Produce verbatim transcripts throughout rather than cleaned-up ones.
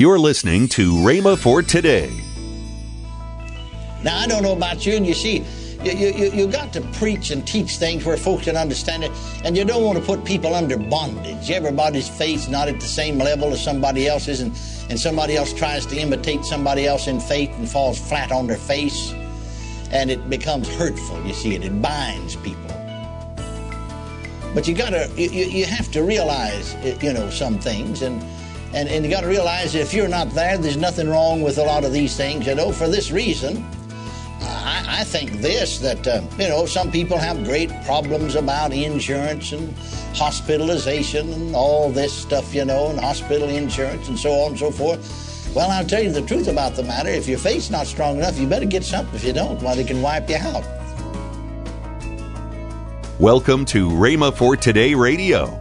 You're listening to Rhema for Today. Now, I don't know about you, and you see, you, you, you got to preach and teach things where folks can understand it, and you don't want to put people under bondage. Everybody's faith's not at the same level as somebody else's, and, and somebody else tries to imitate somebody else in faith and falls flat on their face, and it becomes hurtful, you see, and it binds people. But you got to, you, you have to realize, you know, some things, and and, and you got to realize that if you're not there, there's nothing wrong with a lot of these things, you know, for this reason. I think this, that, uh, you know, some people have great problems about insurance and hospitalization and all this stuff, you know, and hospital insurance and so on and so forth. Well, I'll tell you the truth about the matter. If your faith's not strong enough, you better get something. If you don't, well, they can wipe you out. Welcome to Rhema for Today Radio.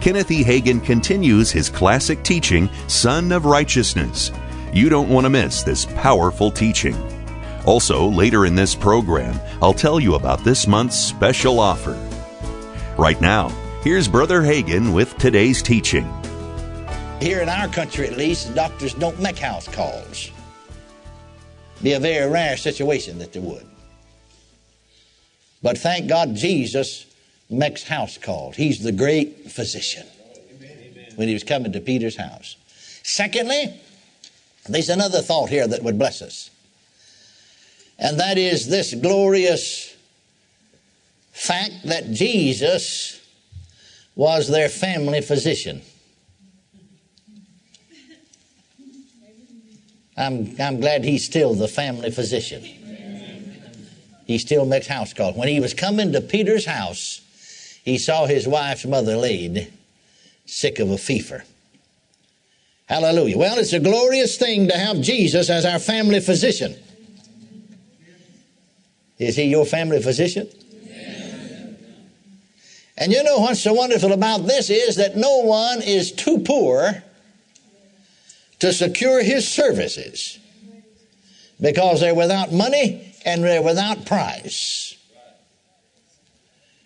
Kenneth E. Hagin continues his classic teaching, Son of Righteousness. You don't want to miss this powerful teaching. Also, later in this program, I'll tell you about this month's special offer. Right now, here's Brother Hagin with today's teaching. Here in our country, at least, doctors don't make house calls. Be a very rare situation that they would. But thank God Jesus makes house calls. He's the great physician. Amen. When he was coming to Peter's house. Secondly, there's another thought here that would bless us. And that is this glorious fact that Jesus was their family physician. I'm, I'm glad he's still the family physician. He still makes house calls. When he was coming to Peter's house, he saw his wife's mother laid sick of a fever. Hallelujah. Well, it's a glorious thing to have Jesus as our family physician. Is he your family physician? Yes. And you know what's so wonderful about this is that no one is too poor to secure his services because they're without money and they're without price.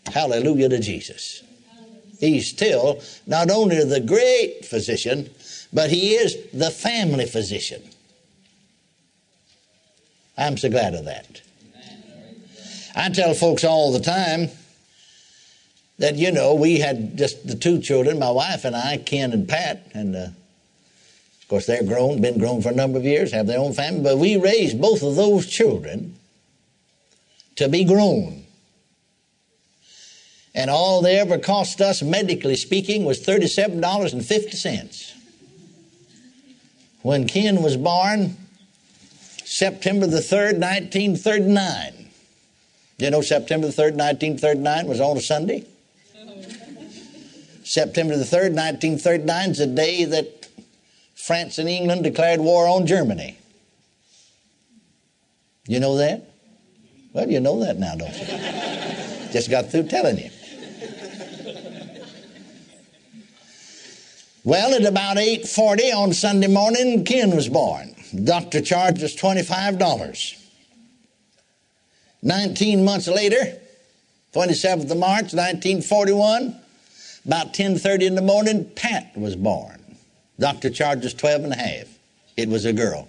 Hallelujah to Jesus. He's still not only the great physician, but he is the family physician. I'm so glad of that. I tell folks all the time that, you know, we had just the two children, my wife and I, Ken and Pat, and uh, of course they're grown, been grown for a number of years, have their own family, but we raised both of those children to be grown. And all they ever cost us, medically speaking, was thirty-seven dollars and fifty cents. When Ken was born, September the third, nineteen thirty-nine. You know, September the third, nineteen thirty-nine was on a Sunday. September the third, nineteen thirty-nine is the day that France and England declared war on Germany. You know that? Well, you know that now, don't you? Just got through telling you. Well, at about eight forty on Sunday morning, Ken was born. Doctor charged us twenty-five dollars. Nineteen months later, twenty-seventh of March, nineteen forty-one, about ten thirty in the morning, Pat was born. Doctor charged us twelve and a half. It was a girl.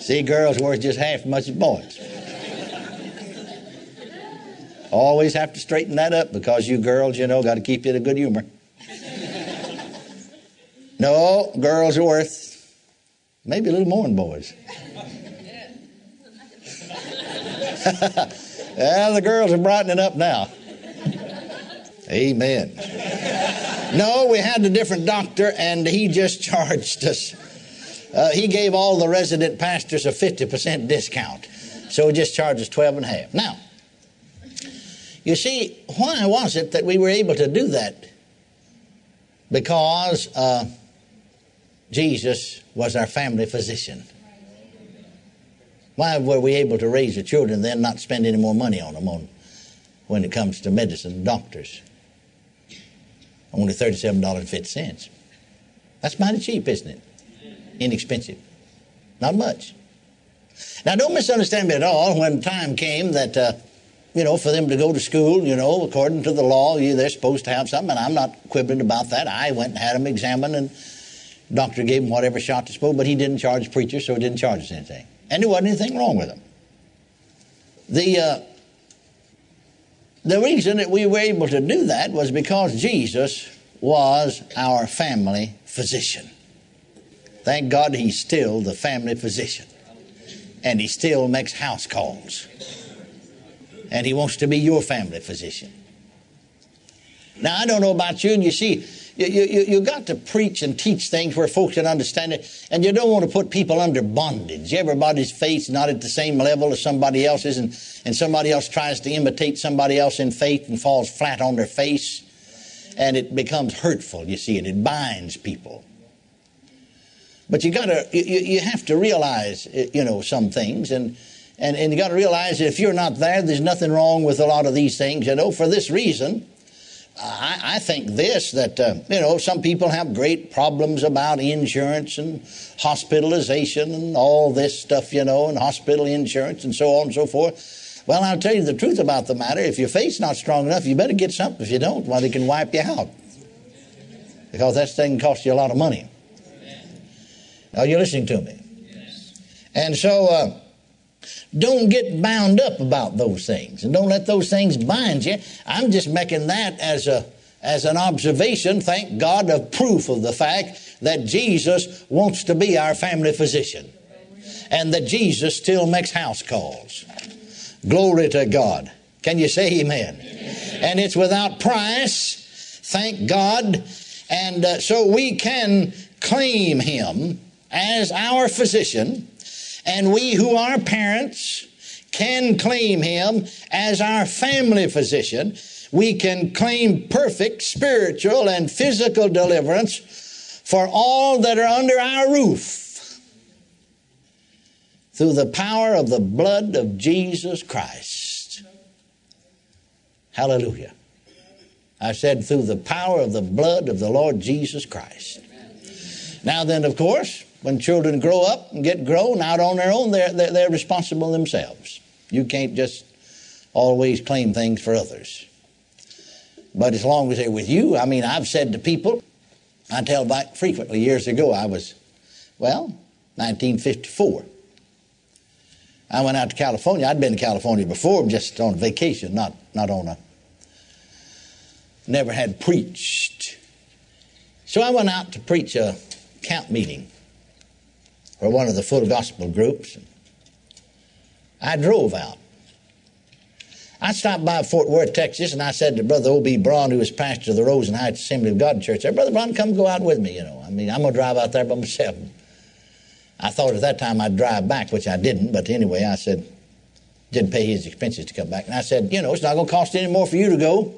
See, girls worth just half as much as boys. Always have to straighten that up because you girls, you know, got to keep you in a good humor. No, girls are worth maybe a little more than boys. Well, the girls are brightening up now. Amen. No, we had a different doctor, and he just charged us. Uh, he gave all the resident pastors a fifty percent discount. So he just charged us twelve and a half. Now, you see, why was it that we were able to do that? Because Uh, Jesus was our family physician. Why were we able to raise the children then, not spend any more money on them on, when it comes to medicine and doctors? Only thirty-seven dollars and fifty cents. That's mighty cheap, isn't it? Inexpensive. Not much. Now, don't misunderstand me at all when time came that uh, you know, for them to go to school, you know, according to the law, they're supposed to have something. And I'm not quibbling about that. I went and had them examined, and the doctor gave them whatever shot to suppose, but he didn't charge preachers, so he didn't charge us anything. And there wasn't anything wrong with them. The, uh, the reason that we were able to do that was because Jesus was our family physician. Thank God he's still the family physician. And he still makes house calls. And he wants to be your family physician. Now, I don't know about you, and you see, you, you, you got to preach and teach things where folks can understand it, and you don't want to put people under bondage. Everybody's faith's not at the same level as somebody else's, and, and somebody else tries to imitate somebody else in faith and falls flat on their face, and it becomes hurtful, you see, and it binds people. But you got to, you, you have to realize, you know, some things, and and, and you got to realize that if you're not there, there's nothing wrong with a lot of these things. You know, for this reason, I, I think this that uh, you know, some people have great problems about insurance and hospitalization and all this stuff, you know, and hospital insurance and so on and so forth. Well, I'll tell you the truth about the matter. If your faith's not strong enough, you better get something. If you don't, well, they can wipe you out, because that thing costs you a lot of money. Are you listening to me? Yes. And so uh, don't get bound up about those things, and don't let those things bind you. I'm just making that as a as an observation, thank God, of proof of the fact that Jesus wants to be our family physician, and that Jesus still makes house calls. Glory to God. Can you say amen? Amen. And it's without price, thank God. And uh, so we can claim him as our physician, and we who are parents can claim him as our family physician. We can claim perfect spiritual and physical deliverance for all that are under our roof through the power of the blood of Jesus Christ. Hallelujah. I said through the power of the blood of the Lord Jesus Christ. Now then, of course, when children grow up and get grown out on their own, they're, they're, they're responsible themselves. You can't just always claim things for others. But as long as they're with you, I mean, I've said to people, I tell back frequently, years ago, I was, well, nineteen fifty-four. I went out to California. I'd been to California before, just on vacation, not, not on a, never had preached. So I went out to preach a camp meeting for one of the full gospel groups. I drove out. I stopped by Fort Worth, Texas, and I said to Brother O B Braun, who was pastor of the Rosen Heights Assembly of God Church, I said, Brother Braun, come go out with me, you know. I mean, I'm going to drive out there by myself. I thought at that time I'd drive back, which I didn't, but anyway, I said, didn't pay his expenses to come back. And I said, you know, it's not going to cost any more for you to go.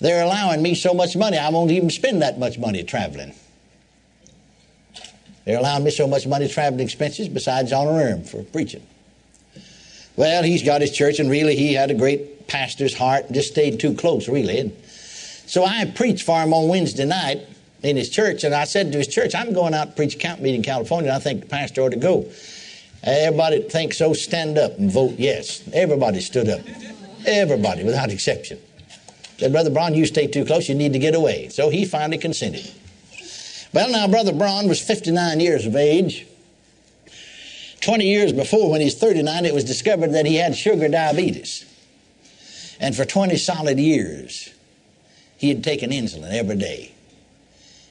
They're allowing me so much money, I won't even spend that much money traveling. They're allowing me so much money traveling expenses besides honorarium for preaching. Well, he's got his church, and really he had a great pastor's heart and just stayed too close, really. And so I preached for him on Wednesday night in his church, and I said to his church, I'm going out to preach a camp meeting in California, and I think the pastor ought to go. Everybody that thinks so, stand up and vote yes. Everybody stood up. Everybody, without exception. Said, Brother Braun, you stay too close, you need to get away. So he finally consented. Well, now, Brother Braun was fifty-nine years of age. twenty years before, when he was thirty-nine, it was discovered that he had sugar diabetes. And for twenty solid years, he had taken insulin every day.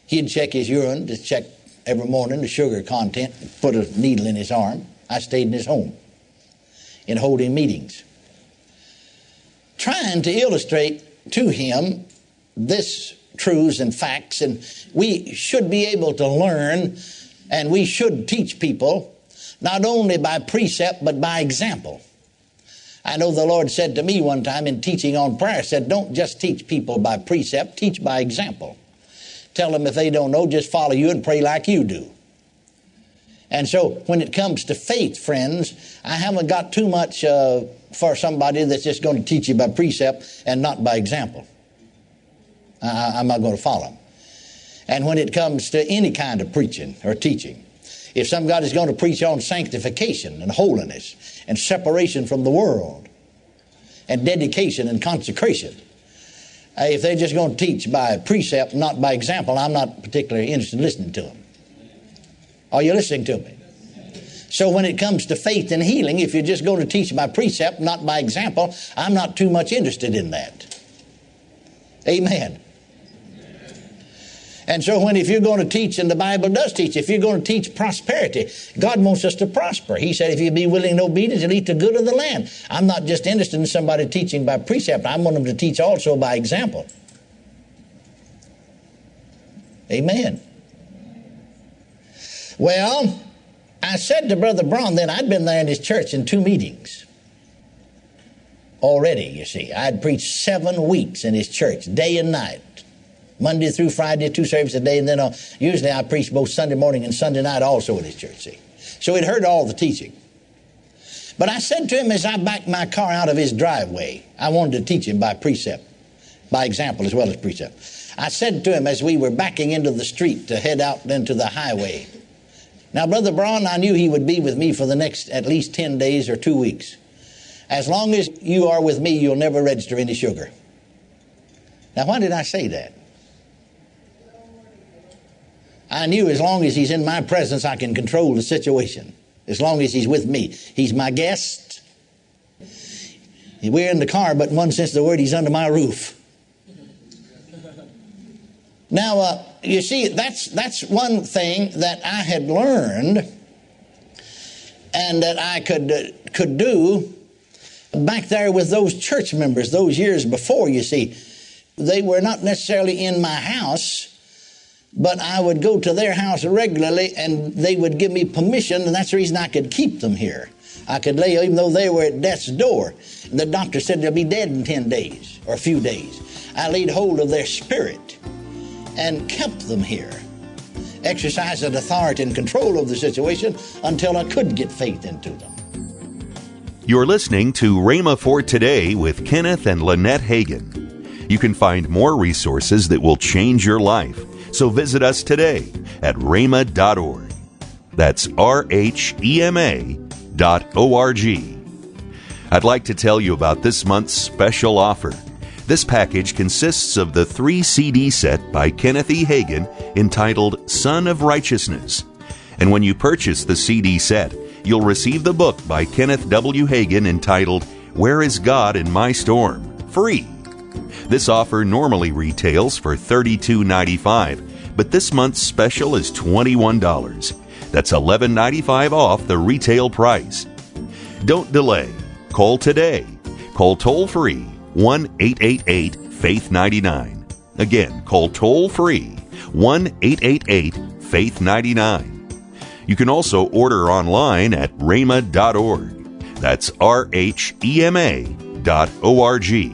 He'd check his urine to check every morning the sugar content, put a needle in his arm. I stayed in his home and holding meetings, trying to illustrate to him this truths and facts, and we should be able to learn, and we should teach people not only by precept but by example. I know the Lord said to me one time in teaching on prayer, said, don't just teach people by precept, teach by example. Tell them if they don't know, just follow you and pray like you do. And so when it comes to faith, friends, I haven't got too much uh, for somebody that's just going to teach you by precept and not by example. I, I'm not going to follow him. And when it comes to any kind of preaching or teaching, if somebody is going to preach on sanctification and holiness and separation from the world, and dedication and consecration. If they're just going to teach by precept, not by example, I'm not particularly interested in listening to them. Are you listening to me? So when it comes to faith and healing, if you're just going to teach by precept, not by example, I'm not too much interested in that. Amen. And so when, if you're going to teach, and the Bible does teach, if you're going to teach prosperity, God wants us to prosper. He said, if you be willing and obedient, you'll eat the good of the land. I'm not just interested in somebody teaching by precept. I want them to teach also by example. Amen. Well, I said to Brother Braun then, I'd been there in his church in two meetings already, you see. I'd preached seven weeks in his church, day and night. Monday through Friday, two services a day, and then uh, usually I preach both Sunday morning and Sunday night also in his church. See? So he'd heard all the teaching. But I said to him as I backed my car out of his driveway, I wanted to teach him by precept, by example as well as precept. I said to him as we were backing into the street to head out into the highway, now, Brother Braun, I knew he would be with me for the next at least ten days or two weeks. As long as you are with me, you'll never register any sugar. Now, why did I say that? I knew as long as he's in my presence, I can control the situation. As long as he's with me. He's my guest. We're in the car, but in one sense of the word, he's under my roof. Now, uh, you see, that's that's one thing that I had learned and that I could uh, could do back there with those church members those years before, you see. They were not necessarily in my house, but I would go to their house regularly, and they would give me permission, and that's the reason I could keep them here. I could lay, even though they were at death's door. The doctor said they'll be dead in ten days or a few days. I laid hold of their spirit and kept them here, exercised an authority and control of the situation until I could get faith into them. You're listening to Rhema for Today with Kenneth and Lynette Hagin. You can find more resources that will change your life. So visit us today at rhema dot org. That's R H E M A dot O R G. I'd like to tell you about this month's special offer. This package consists of the three C D set by Kenneth E. Hagin entitled Son of Righteousness. And when you purchase the C D set, you'll receive the book by Kenneth W. Hagin entitled Where is God in My Storm? Free. This offer normally retails for thirty-two dollars and ninety-five cents, but this month's special is twenty-one dollars. That's eleven dollars and ninety-five cents off the retail price. Don't delay. Call today. Call toll-free one eight eight eight, F A I T H, nine nine. Again, call toll-free one eight eight eight, F A I T H, nine nine. You can also order online at rhema dot org. That's R H E M A dot O R G.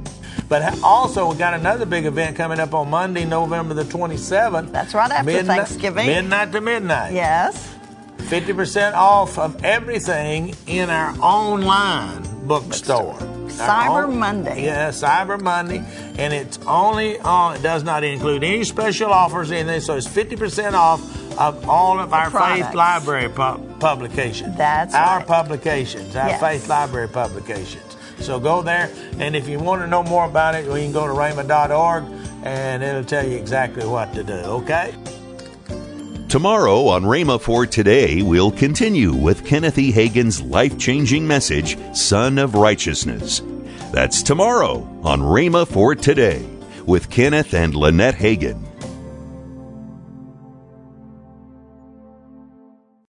But also, we got another big event coming up on Monday, November the twenty-seventh. That's right after midnight, Thanksgiving. Midnight to midnight. Yes. fifty percent off of everything in our online bookstore. Cyber own, Monday. Yeah, Cyber Monday. And it's only on, it does not include any special offers or anything, so it's fifty percent off of all of the our products. Faith Library pu- publications. That's our right. publications, our yes. Faith Library publications. So go there, and if you want to know more about it, well, you can go to rhema dot org, and it'll tell you exactly what to do, okay? Tomorrow on Rhema for Today, we'll continue with Kenneth E. Hagin's life-changing message, Son of Righteousness. That's tomorrow on Rhema for Today with Kenneth and Lynette Hagin.